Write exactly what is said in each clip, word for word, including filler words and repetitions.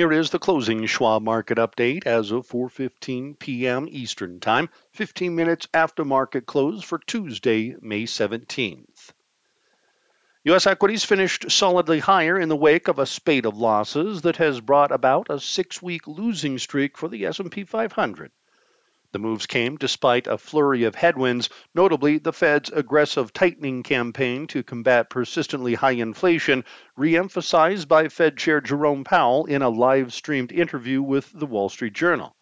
Here is the closing Schwab market update as of four fifteen p.m. Eastern Time, fifteen minutes after market close for Tuesday, May seventeenth. U S equities finished solidly higher in the wake of a spate of losses that has brought about a six-week losing streak for the S and P five hundred. The moves came despite a flurry of headwinds, notably the Fed's aggressive tightening campaign to combat persistently high inflation, re-emphasized by Fed Chair Jerome Powell in a live-streamed interview with The Wall Street Journal.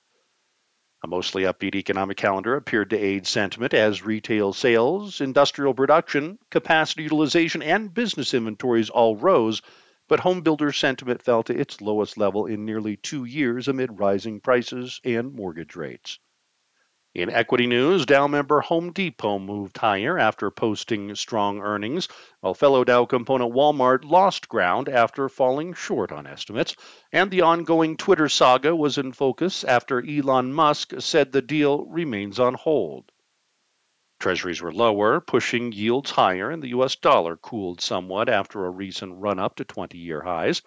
A mostly upbeat economic calendar appeared to aid sentiment as retail sales, industrial production, capacity utilization, and business inventories all rose, but homebuilder sentiment fell to its lowest level in nearly two years amid rising prices and mortgage rates. In equity news, Dow member Home Depot moved higher after posting strong earnings, while fellow Dow component Walmart lost ground after falling short on estimates, and the ongoing Twitter saga was in focus after Elon Musk said the deal remains on hold. Treasuries were lower, pushing yields higher, and the U S dollar cooled somewhat after a recent run-up to twenty-year highs.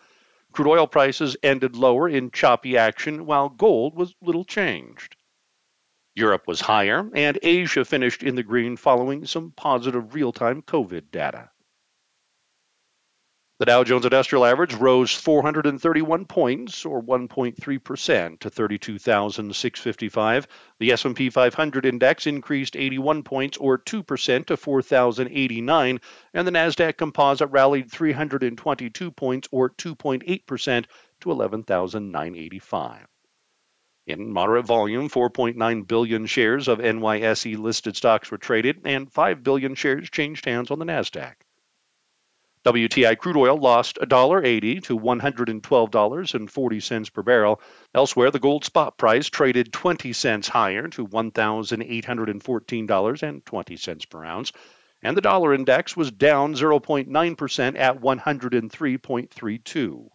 Crude oil prices ended lower in choppy action, while gold was little changed. Europe was higher, and Asia finished in the green following some positive real-time COVID data. The Dow Jones Industrial Average rose four hundred thirty-one points, or one point three percent, to thirty-two thousand six hundred fifty-five. The S and P five hundred index increased eighty-one points, or two percent, to four thousand eighty-nine, and the Nasdaq Composite rallied three hundred twenty-two points, or two point eight percent, to eleven thousand nine hundred eighty-five. In moderate volume, four point nine billion shares of N Y S E-listed stocks were traded, and five billion shares changed hands on the Nasdaq. W T I crude oil lost one dollar eighty to one hundred twelve dollars and forty cents per barrel. Elsewhere, the gold spot price traded twenty cents higher to one thousand eight hundred fourteen dollars and twenty cents per ounce, and the dollar index was down zero point nine percent at one hundred three point three two.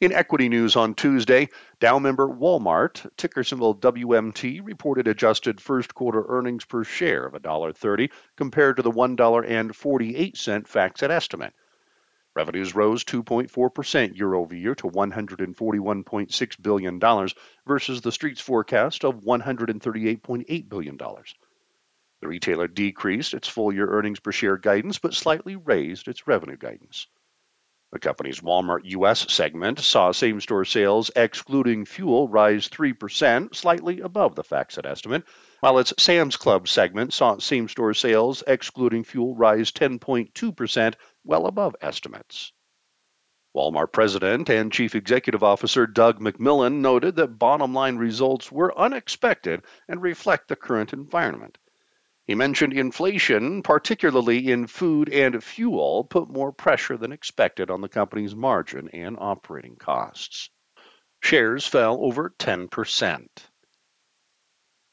In equity news on Tuesday, Dow member Walmart, ticker symbol W M T, reported adjusted first quarter earnings per share of one dollar thirty compared to the one dollar forty-eight FactSet estimate. Revenues rose two point four percent year over year to one hundred forty-one point six billion dollars versus the street's forecast of one hundred thirty-eight point eight billion dollars. The retailer decreased its full year earnings per share guidance but slightly raised its revenue guidance. The company's Walmart U S segment saw same-store sales, excluding fuel, rise three percent, slightly above the FactSet estimate, while its Sam's Club segment saw same-store sales, excluding fuel, rise ten point two percent, well above estimates. Walmart President and Chief Executive Officer Doug McMillon noted that bottom-line results were unexpected and reflect the current environment. He mentioned inflation, particularly in food and fuel, put more pressure than expected on the company's margin and operating costs. Shares fell over ten percent.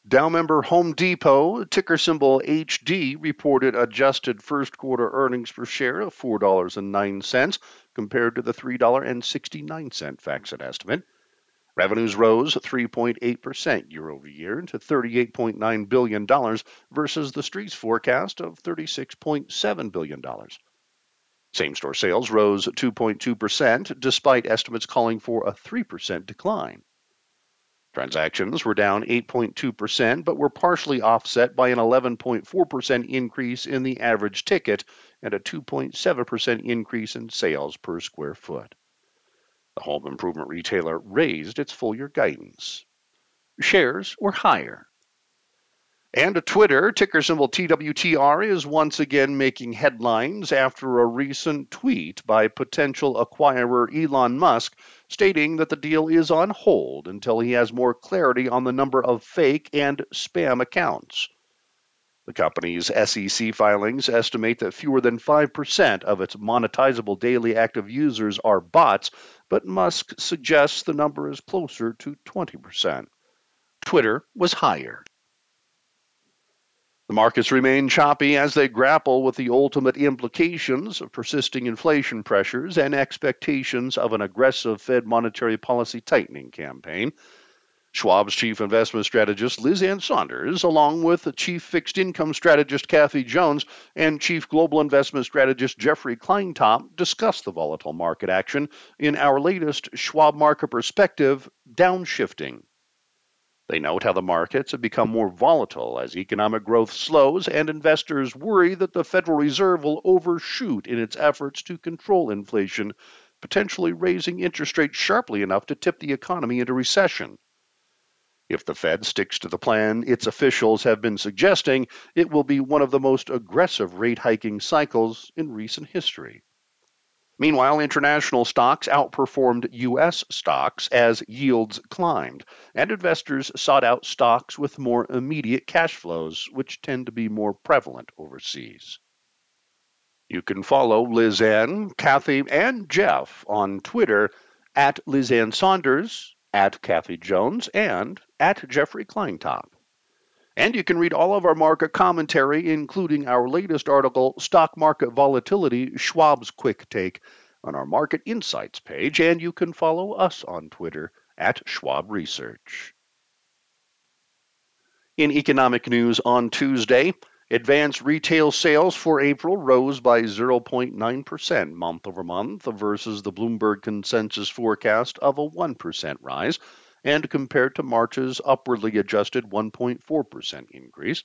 Dow member Home Depot, ticker symbol H D, reported adjusted first quarter earnings per share of four dollars and nine cents compared to the three dollars and sixty-nine cents FactSet estimate. Revenues rose three point eight percent year-over-year to thirty-eight point nine billion dollars versus the street's forecast of thirty-six point seven billion dollars. Same-store sales rose two point two percent, despite estimates calling for a three percent decline. Transactions were down eight point two percent, but were partially offset by an eleven point four percent increase in the average ticket and a two point seven percent increase in sales per square foot. The home improvement retailer raised its full-year guidance. Shares were higher. And Twitter, ticker symbol T W T R, is once again making headlines after a recent tweet by potential acquirer Elon Musk stating that the deal is on hold until he has more clarity on the number of fake and spam accounts. The company's S E C filings estimate that fewer than five percent of its monetizable daily active users are bots, but Musk suggests the number is closer to twenty percent. Twitter was higher. The markets remain choppy as they grapple with the ultimate implications of persisting inflation pressures and expectations of an aggressive Fed monetary policy tightening campaign. Schwab's chief investment strategist, Liz Ann Sonders, along with chief fixed income strategist, Kathy Jones, and chief global investment strategist, Jeffrey Kleintop, discussed the volatile market action in our latest Schwab Market Perspective, Downshifting. They note how the markets have become more volatile as economic growth slows and investors worry that the Federal Reserve will overshoot in its efforts to control inflation, potentially raising interest rates sharply enough to tip the economy into recession. If the Fed sticks to the plan its officials have been suggesting, it will be one of the most aggressive rate hiking cycles in recent history. Meanwhile, international stocks outperformed U S stocks as yields climbed, and investors sought out stocks with more immediate cash flows, which tend to be more prevalent overseas. You can follow Liz Ann, Kathy, and Jeff on Twitter at Liz Ann Sonders, at Kathy Jones, and at Jeffrey Kleintop. And you can read all of our market commentary, including our latest article, Stock Market Volatility, Schwab's Quick Take, on our Market Insights page, and you can follow us on Twitter at Schwab Research. In economic news on Tuesday, advanced retail sales for April rose by zero point nine percent month over month versus the Bloomberg consensus forecast of a one percent rise, and compared to March's upwardly adjusted one point four percent increase.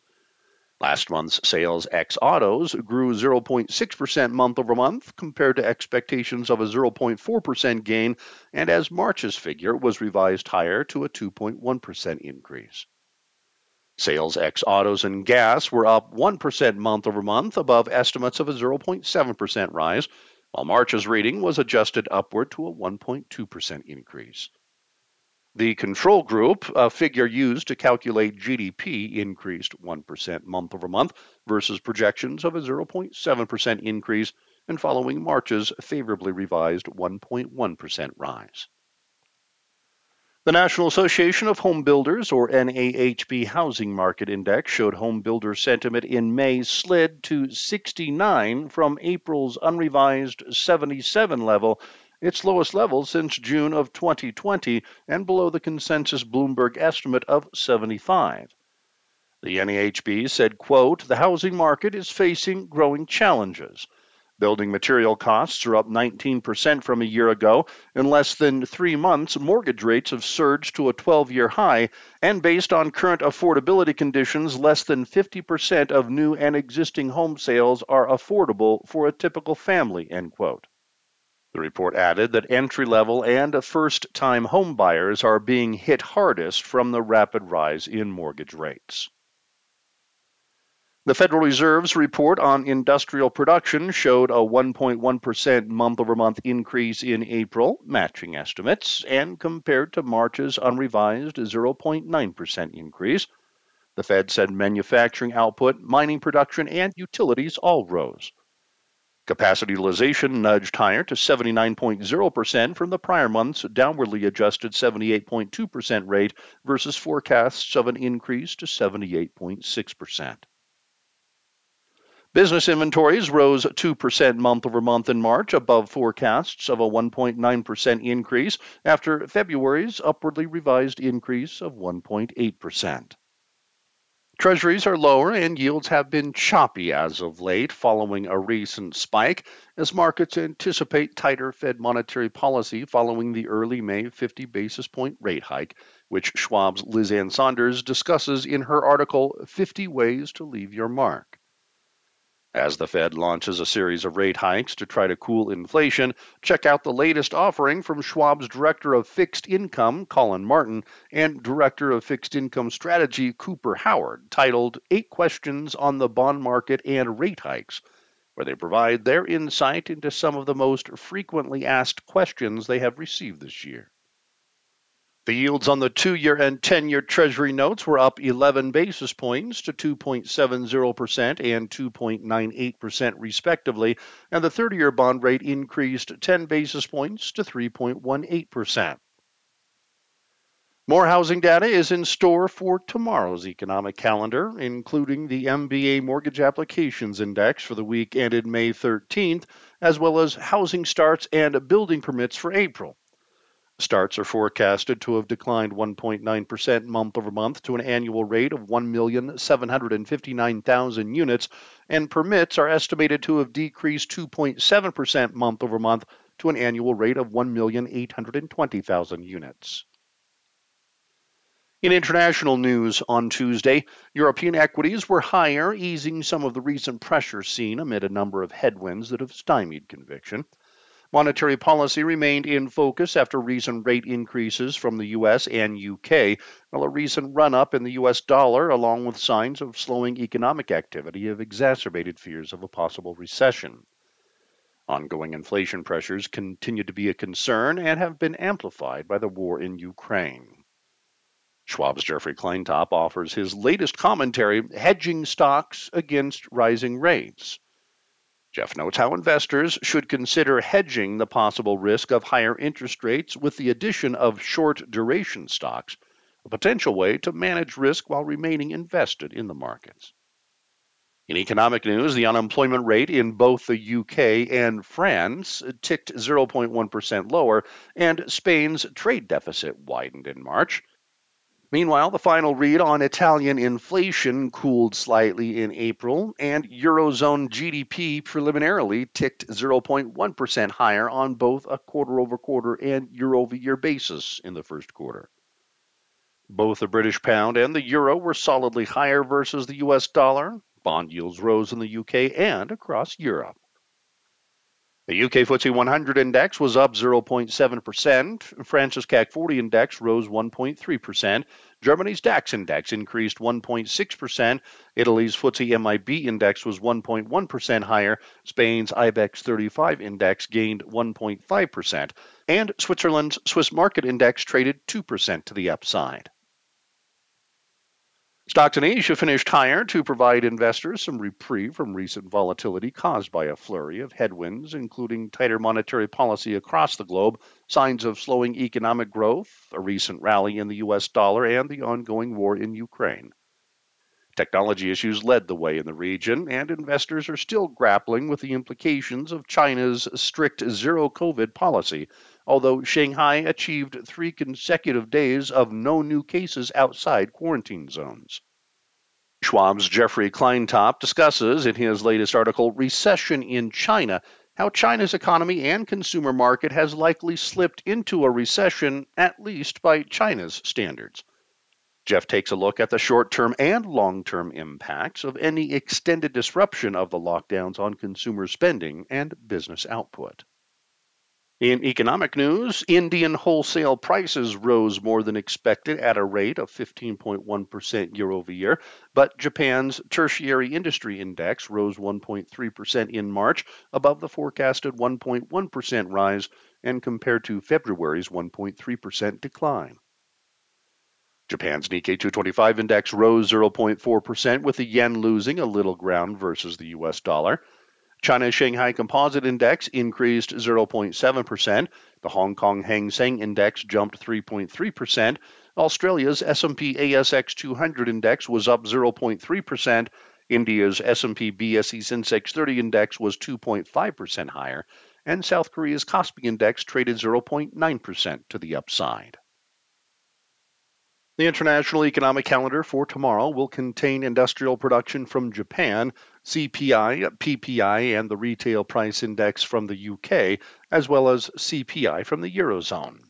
Last month's sales ex-autos grew zero point six percent month-over-month compared to expectations of a zero point four percent gain, and as March's figure was revised higher to a two point one percent increase. Sales ex-autos and gas were up one percent month-over-month above estimates of a zero point seven percent rise, while March's reading was adjusted upward to a one point two percent increase. The control group, a figure used to calculate G D P, increased one percent month over month versus projections of a zero point seven percent increase and following March's favorably revised one point one percent rise. The National Association of Home Builders, or N A H B, Housing Market Index showed home builder sentiment in May slid to sixty-nine from April's unrevised seventy-seven level, its lowest level since June of twenty twenty, and below the consensus Bloomberg estimate of seventy-five. The N A H B said, quote, "The housing market is facing growing challenges. Building material costs are up nineteen percent from a year ago. In less than three months, mortgage rates have surged to a twelve-year high, and based on current affordability conditions, less than fifty percent of new and existing home sales are affordable for a typical family," end quote. The report added that entry-level and first-time home buyers are being hit hardest from the rapid rise in mortgage rates. The Federal Reserve's report on industrial production showed a one point one percent month-over-month increase in April, matching estimates, and compared to March's unrevised zero point nine percent increase. The Fed said manufacturing output, mining production, and utilities all rose. Capacity utilization nudged higher to seventy-nine point zero percent from the prior month's downwardly adjusted seventy-eight point two percent rate versus forecasts of an increase to seventy-eight point six percent. Business inventories rose two percent month-over-month in March, above forecasts of a one point nine percent increase after February's upwardly revised increase of one point eight percent. Treasuries are lower and yields have been choppy as of late following a recent spike as markets anticipate tighter Fed monetary policy following the early May fifty basis point rate hike, which Schwab's Liz Ann Sonders discusses in her article, fifty ways to Leave Your Mark. As the Fed launches a series of rate hikes to try to cool inflation, check out the latest offering from Schwab's Director of Fixed Income, Colin Martin, and Director of Fixed Income Strategy, Cooper Howard, titled Eight Questions on the Bond Market and Rate Hikes, where they provide their insight into some of the most frequently asked questions they have received this year. The yields on the two-year and ten-year Treasury notes were up eleven basis points to two point seven zero percent and two point nine eight percent respectively, and the thirty-year bond rate increased ten basis points to three point one eight percent. More housing data is in store for tomorrow's economic calendar, including the M B A Mortgage Applications Index for the week ended May thirteenth, as well as housing starts and building permits for April. Starts are forecasted to have declined one point nine percent month over month to an annual rate of one million seven hundred fifty-nine thousand units, and permits are estimated to have decreased two point seven percent month over month to an annual rate of one million eight hundred twenty thousand units. In international news on Tuesday, European equities were higher, easing some of the recent pressure seen amid a number of headwinds that have stymied conviction. Monetary policy remained in focus after recent rate increases from the U S and U K, while a recent run-up in the U S dollar, along with signs of slowing economic activity, have exacerbated fears of a possible recession. Ongoing inflation pressures continue to be a concern and have been amplified by the war in Ukraine. Schwab's Jeffrey Kleintop offers his latest commentary, Hedging Stocks Against Rising Rates. Jeff notes how investors should consider hedging the possible risk of higher interest rates with the addition of short-duration stocks, a potential way to manage risk while remaining invested in the markets. In economic news, the unemployment rate in both the U K and France ticked zero point one percent lower, and Spain's trade deficit widened in March. Meanwhile, the final read on Italian inflation cooled slightly in April, and Eurozone G D P preliminarily ticked zero point one percent higher on both a quarter-over-quarter and year-over-year basis in the first quarter. Both the British pound and the euro were solidly higher versus the U S dollar. Bond yields rose in the U K and across Europe. The U K FTSE one hundred index was up zero point seven percent, France's C A C forty index rose one point three percent, Germany's DAX index increased one point six percent, Italy's FTSE M I B index was one point one percent higher, Spain's IBEX thirty-five index gained one point five percent, and Switzerland's Swiss market index traded two percent to the upside. Stocks in Asia finished higher to provide investors some reprieve from recent volatility caused by a flurry of headwinds, including tighter monetary policy across the globe, signs of slowing economic growth, a recent rally in the U S dollar, and the ongoing war in Ukraine. Technology issues led the way in the region, and investors are still grappling with the implications of China's strict zero-COVID policy, although Shanghai achieved three consecutive days of no new cases outside quarantine zones. Schwab's Jeffrey Kleintop discusses in his latest article, Recession in China, how China's economy and consumer market has likely slipped into a recession, at least by China's standards. Jeff takes a look at the short-term and long-term impacts of any extended disruption of the lockdowns on consumer spending and business output. In economic news, Indian wholesale prices rose more than expected at a rate of fifteen point one percent year-over-year, but Japan's tertiary industry index rose one point three percent in March, above the forecasted one point one percent rise, and compared to February's one point three percent decline. Japan's Nikkei two twenty-five index rose zero point four percent, with the yen losing a little ground versus the U S dollar. China's Shanghai Composite index increased zero point seven percent. The Hong Kong Hang Seng index jumped three point three percent. Australia's S and P A S X two hundred index was up zero point three percent. India's S and P B S E Sensex thirty index was two point five percent higher. And South Korea's KOSPI index traded zero point nine percent to the upside. The international economic calendar for tomorrow will contain industrial production from Japan, C P I, P P I, and the retail price index from the U K, as well as C P I from the Eurozone.